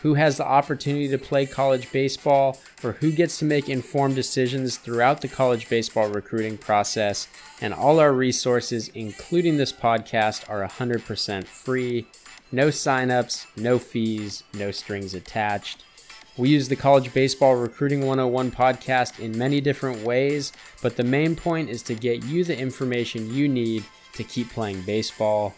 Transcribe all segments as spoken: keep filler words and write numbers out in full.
who has the opportunity to play college baseball, or who gets to make informed decisions throughout the college baseball recruiting process, and all our resources, including this podcast, are one hundred percent free. No signups, no fees, no strings attached. We use the College Baseball Recruiting one oh one podcast in many different ways, but the main point is to get you the information you need to keep playing baseball.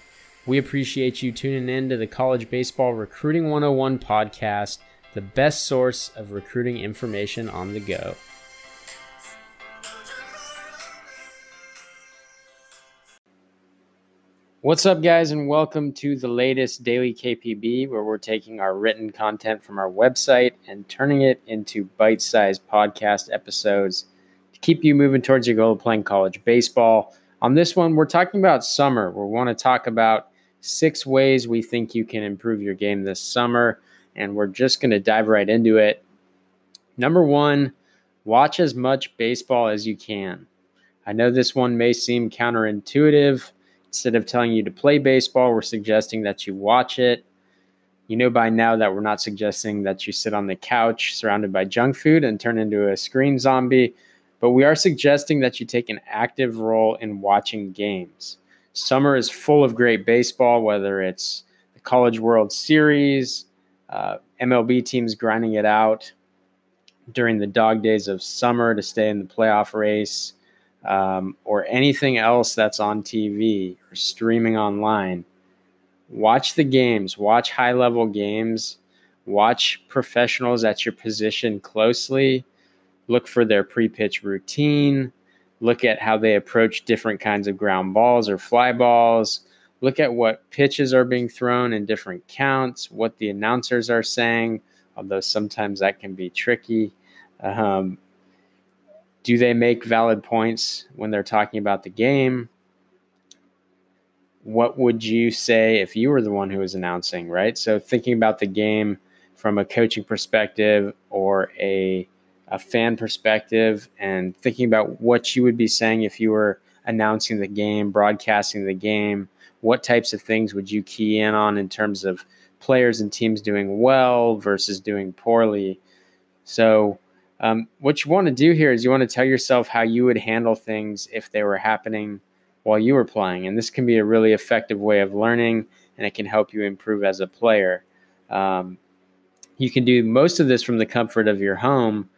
We appreciate you tuning in to the College Baseball Recruiting one oh one podcast, the best source of recruiting information on the go. What's up, guys, and welcome to the latest Daily K P B, where we're taking our written content from our website and turning it into bite-sized podcast episodes to keep you moving towards your goal of playing college baseball. On this one, we're talking about summer. We want to talk about six ways we think you can improve your game this summer, and we're just going to dive right into it. Number one, watch as much baseball as you can. I know this one may seem counterintuitive. Instead of telling you to play baseball, we're suggesting that you watch it. You know by now that we're not suggesting that you sit on the couch surrounded by junk food and turn into a screen zombie, but we are suggesting that you take an active role in watching games. Summer is full of great baseball, whether it's the College World Series, uh, M L B teams grinding it out during the dog days of summer to stay in the playoff race, um, or anything else that's on T V or streaming online. Watch the games. Watch high-level games. Watch professionals at your position closely. Look for their pre-pitch routine. Look at how they approach different kinds of ground balls or fly balls. Look at what pitches are being thrown in different counts, what the announcers are saying, although sometimes that can be tricky. Um, do they make valid points when they're talking about the game? What would you say if you were the one who was announcing, right? So thinking about the game from a coaching perspective or a a fan perspective, and thinking about what you would be saying if you were announcing the game, broadcasting the game, what types of things would you key in on in terms of players and teams doing well versus doing poorly. So um, what you want to do here is you want to tell yourself how you would handle things if they were happening while you were playing. And this can be a really effective way of learning, and it can help you improve as a player. Um, you can do most of this from the comfort of your home,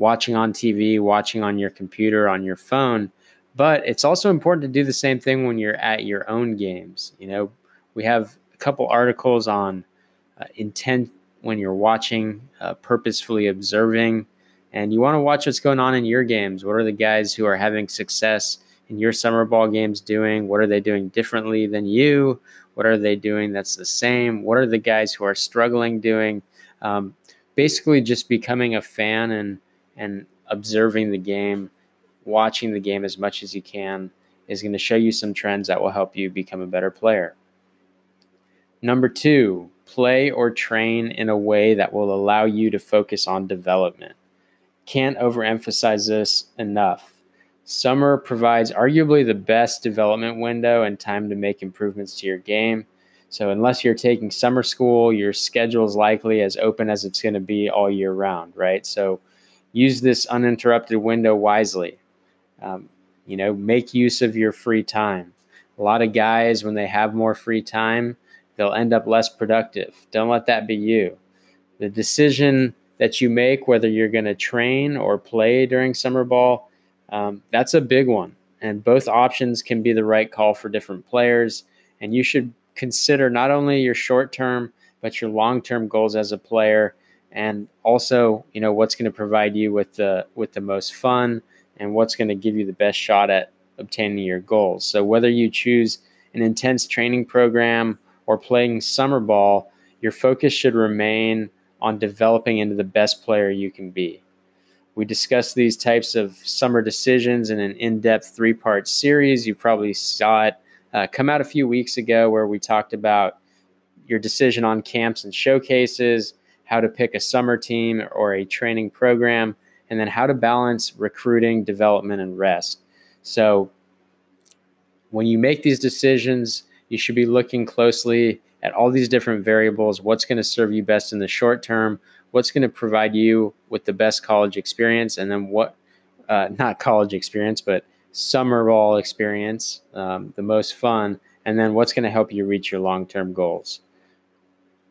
watching on T V, watching on your computer, on your phone. But it's also important to do the same thing when you're at your own games. You know, we have a couple articles on uh, intent when you're watching, uh, purposefully observing, and you want to watch what's going on in your games. What are the guys who are having success in your summer ball games doing? What are they doing differently than you? What are they doing that's the same? What are the guys who are struggling doing? Um, basically just becoming a fan and And observing the game, watching the game as much as you can is going to show you some trends that will help you become a better player. Number two, play or train in a way that will allow you to focus on development. Can't overemphasize this enough. Summer provides arguably the best development window and time to make improvements to your game. So unless you're taking summer school, your schedule is likely as open as it's going to be all year round, right? So use this uninterrupted window wisely. Um, you know, make use of your free time. A lot of guys, when they have more free time, they'll end up less productive. Don't let that be you. The decision that you make, whether you're going to train or play during summer ball, um, that's a big one. And both options can be the right call for different players. And you should consider not only your short-term, but your long-term goals as a player, and also, you know, what's going to provide you with the with the most fun and what's going to give you the best shot at obtaining your goals. So whether you choose an intense training program or playing summer ball, your focus should remain on developing into the best player you can be. We discuss these types of summer decisions in an in-depth three-part series. You probably saw it uh, come out a few weeks ago, where we talked about your decision on camps and showcases, how to pick a summer team or a training program, and then how to balance recruiting, development, and rest. So when you make these decisions, you should be looking closely at all these different variables. What's going to serve you best in the short term? What's going to provide you with the best college experience? And then what, uh, not college experience, but summer ball experience, um, the most fun. And then what's going to help you reach your long-term goals?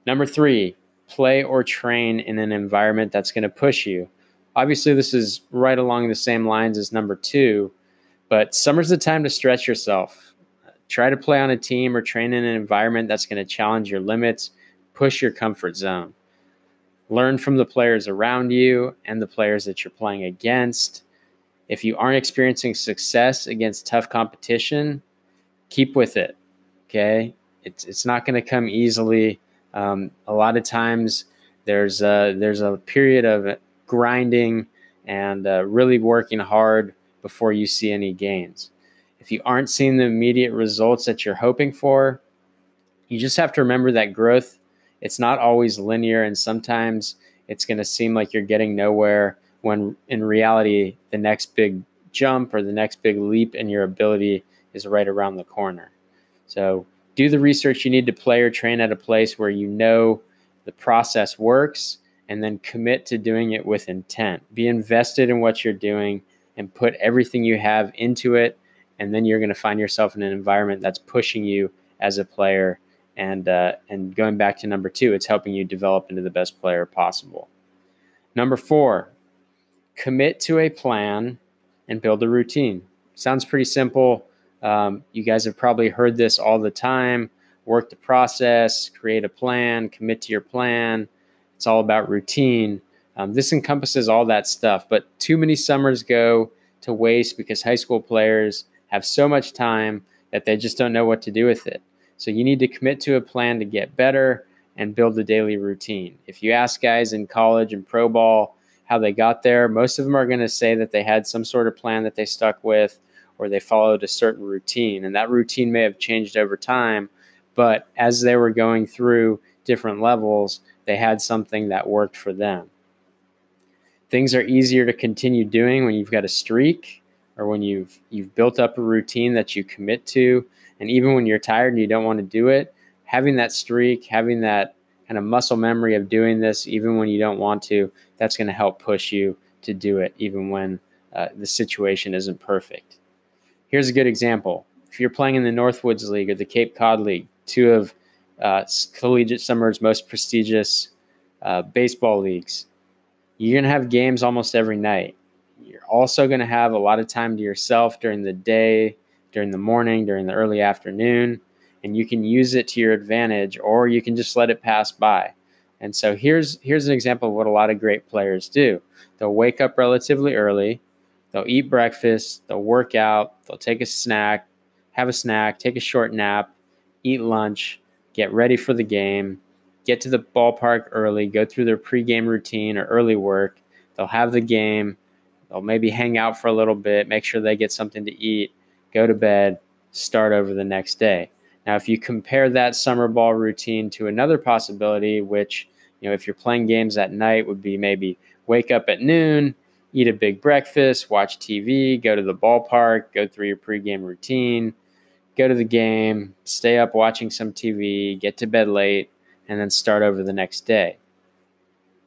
Number three, play or train in an environment that's going to push you. Obviously, this is right along the same lines as number two, but summer's the time to stretch yourself. Try to play on a team or train in an environment that's going to challenge your limits, push your comfort zone. Learn from the players around you and the players that you're playing against. If you aren't experiencing success against tough competition, keep with it, okay? It's it's not going to come easily. Um, a lot of times there's a, there's a period of grinding and uh, really working hard before you see any gains. If you aren't seeing the immediate results that you're hoping for, you just have to remember that growth, it's not always linear, and sometimes it's going to seem like you're getting nowhere when in reality the next big jump or the next big leap in your ability is right around the corner. So do the research you need to play or train at a place where you know the process works, and then commit to doing it with intent. Be invested in what you're doing and put everything you have into it, and then you're going to find yourself in an environment that's pushing you as a player. And uh, and going back to number two, it's helping you develop into the best player possible. Number four, commit to a plan and build a routine. Sounds pretty simple. Um, you guys have probably heard this all the time. Work the process, create a plan, commit to your plan. It's all about routine. Um, this encompasses all that stuff, but too many summers go to waste because high school players have so much time that they just don't know what to do with it. So you need to commit to a plan to get better and build a daily routine. If you ask guys in college and pro ball how they got there, most of them are going to say that they had some sort of plan that they stuck with, or they followed a certain routine. And that routine may have changed over time, but as they were going through different levels, they had something that worked for them. Things are easier to continue doing when you've got a streak, or when you've you've built up a routine that you commit to. And even when you're tired and you don't want to do it, having that streak, having that kind of muscle memory of doing this, even when you don't want to, that's going to help push you to do it, even when uh, the situation isn't perfect. Here's a good example. If you're playing in the Northwoods League or the Cape Cod League, two of uh, collegiate summer's most prestigious uh, baseball leagues, you're going to have games almost every night. You're also going to have a lot of time to yourself during the day, during the morning, during the early afternoon, and you can use it to your advantage, or you can just let it pass by. And so here's here's an example of what a lot of great players do. They'll wake up relatively early, they'll eat breakfast, they'll work out, they'll take a snack, have a snack, take a short nap, eat lunch, get ready for the game, get to the ballpark early, go through their pregame routine or early work, they'll have the game, they'll maybe hang out for a little bit, make sure they get something to eat, go to bed, start over the next day. Now, if you compare that summer ball routine to another possibility, which, you know, if you're playing games at night, would be maybe wake up at noon, eat a big breakfast, watch T V, go to the ballpark, go through your pregame routine, go to the game, stay up watching some T V, get to bed late, and then start over the next day.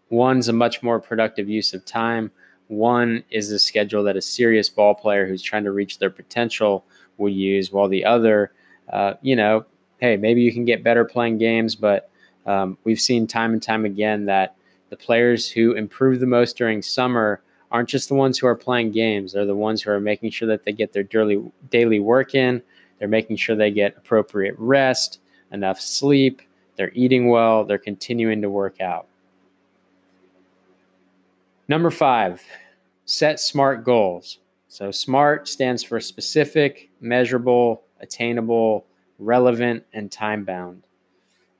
One's a much more productive use of time. One is the schedule that a serious ball player who's trying to reach their potential will use, while the other, uh, you know, hey, maybe you can get better playing games, but um, we've seen time and time again that the players who improve the most during summer aren't just the ones who are playing games. They're the ones who are making sure that they get their daily, daily work in. They're making sure they get appropriate rest, enough sleep. They're eating well. They're continuing to work out. Number five, set SMART goals. So SMART stands for specific, measurable, attainable, relevant, and time-bound.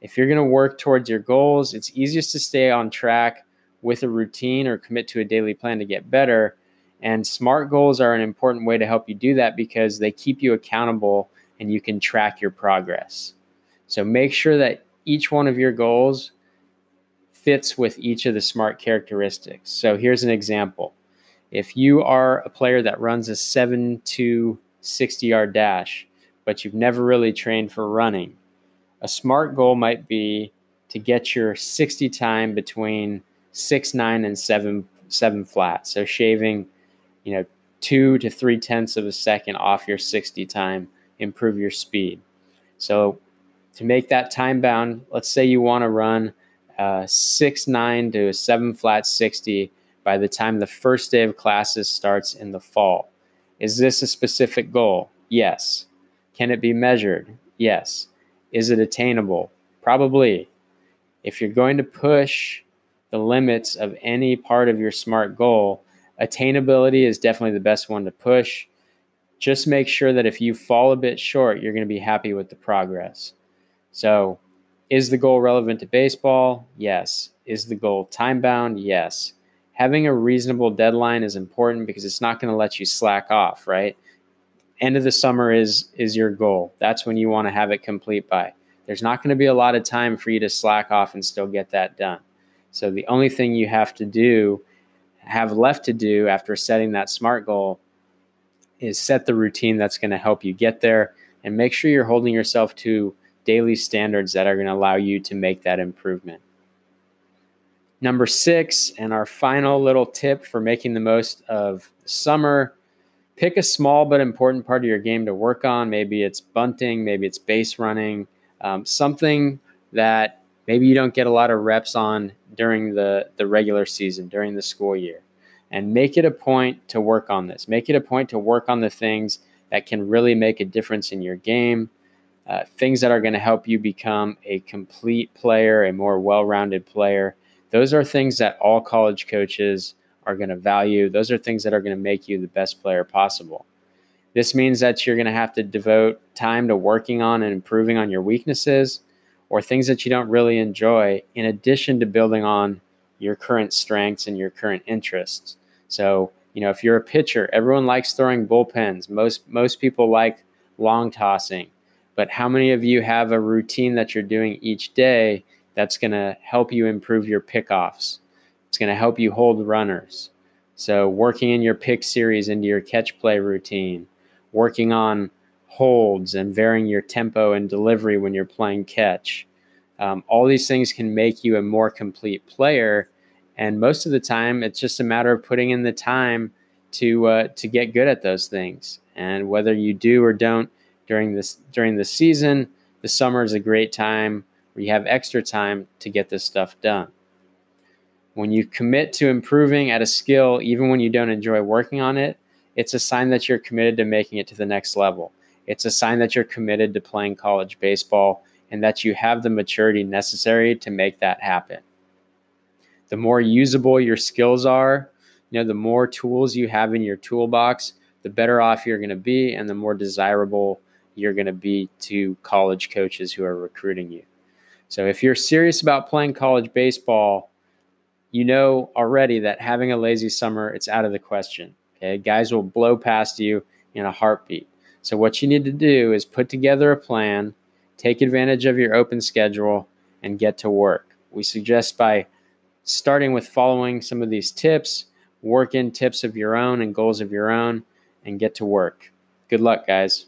If you're going to work towards your goals, it's easiest to stay on track with a routine or commit to a daily plan to get better. And SMART goals are an important way to help you do that because they keep you accountable and you can track your progress. So make sure that each one of your goals fits with each of the SMART characteristics. So here's an example. If you are a player that runs a seven to sixty yard dash, but you've never really trained for running, a SMART goal might be to get your sixty time between six nine and seven seven flat. So shaving, you know, two to three tenths of a second off your sixty time, improve your speed. So to make that time bound, let's say you want to run uh, six nine to a seven flat sixty by the time the first day of classes starts in the fall. Is this a specific goal? Yes. Can it be measured? Yes. Is it attainable? Probably. If you're going to push the limits of any part of your SMART goal, attainability is definitely the best one to push. Just make sure that if you fall a bit short, you're going to be happy with the progress. So, is the goal relevant to baseball? Yes. Is the goal time-bound? Yes. Having a reasonable deadline is important because it's not going to let you slack off, right? End of the summer is, is your goal. That's when you want to have it complete by. There's not going to be a lot of time for you to slack off and still get that done. So the only thing you have to do, have left to do after setting that SMART goal is set the routine that's going to help you get there and make sure you're holding yourself to daily standards that are going to allow you to make that improvement. Number six, and our final little tip for making the most of summer, pick a small but important part of your game to work on. Maybe it's bunting, maybe it's base running, um, something that maybe you don't get a lot of reps on during the, the regular season, during the school year. And make it a point to work on this. Make it a point to work on the things that can really make a difference in your game, uh, things that are going to help you become a complete player, a more well-rounded player. Those are things that all college coaches are going to value. Those are things that are going to make you the best player possible. This means that you're going to have to devote time to working on and improving on your weaknesses, or things that you don't really enjoy, in addition to building on your current strengths and your current interests. So, you know, if you're a pitcher, everyone likes throwing bullpens. Most most people like long tossing. But how many of you have a routine that you're doing each day that's going to help you improve your pickoffs? It's going to help you hold runners. So working in your pick series into your catch play routine, working on holds and varying your tempo and delivery when you're playing catch. Um, all these things can make you a more complete player. And most of the time, it's just a matter of putting in the time to uh, to get good at those things. And whether you do or don't during this during the season, the summer is a great time where you have extra time to get this stuff done. When you commit to improving at a skill, even when you don't enjoy working on it, it's a sign that you're committed to making it to the next level. It's a sign that you're committed to playing college baseball and that you have the maturity necessary to make that happen. The more usable your skills are, you know, the more tools you have in your toolbox, the better off you're going to be and the more desirable you're going to be to college coaches who are recruiting you. So if you're serious about playing college baseball, you know already that having a lazy summer, it's out of the question. Okay? Guys will blow past you in a heartbeat. So what you need to do is put together a plan, take advantage of your open schedule, and get to work. We suggest by starting with following some of these tips, work in tips of your own and goals of your own, and get to work. Good luck, guys.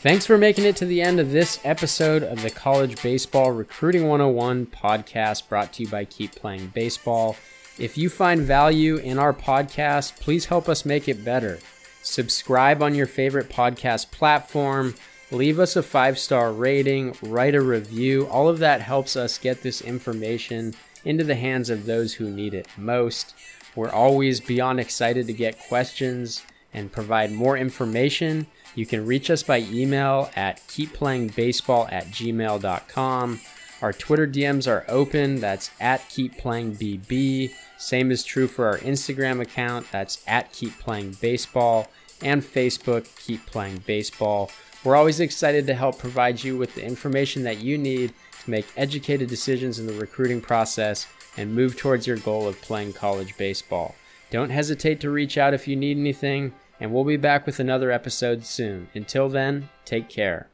Thanks for making it to the end of this episode of the College Baseball Recruiting one oh one podcast brought to you by Keep Playing Baseball. If you find value in our podcast, please help us make it better. Subscribe on your favorite podcast platform, leave us a five-star rating, write a review. All of that helps us get this information into the hands of those who need it most. We're always beyond excited to get questions and provide more information. You can reach us by email at keep playing baseball at gmail dot com. Our Twitter D Ms are open. That's at Keep Playing B B. Same is true for our Instagram account. That's at Keep Playing Baseball. And Facebook, Keep Playing Baseball. We're always excited to help provide you with the information that you need to make educated decisions in the recruiting process and move towards your goal of playing college baseball. Don't hesitate to reach out if you need anything, and we'll be back with another episode soon. Until then, take care.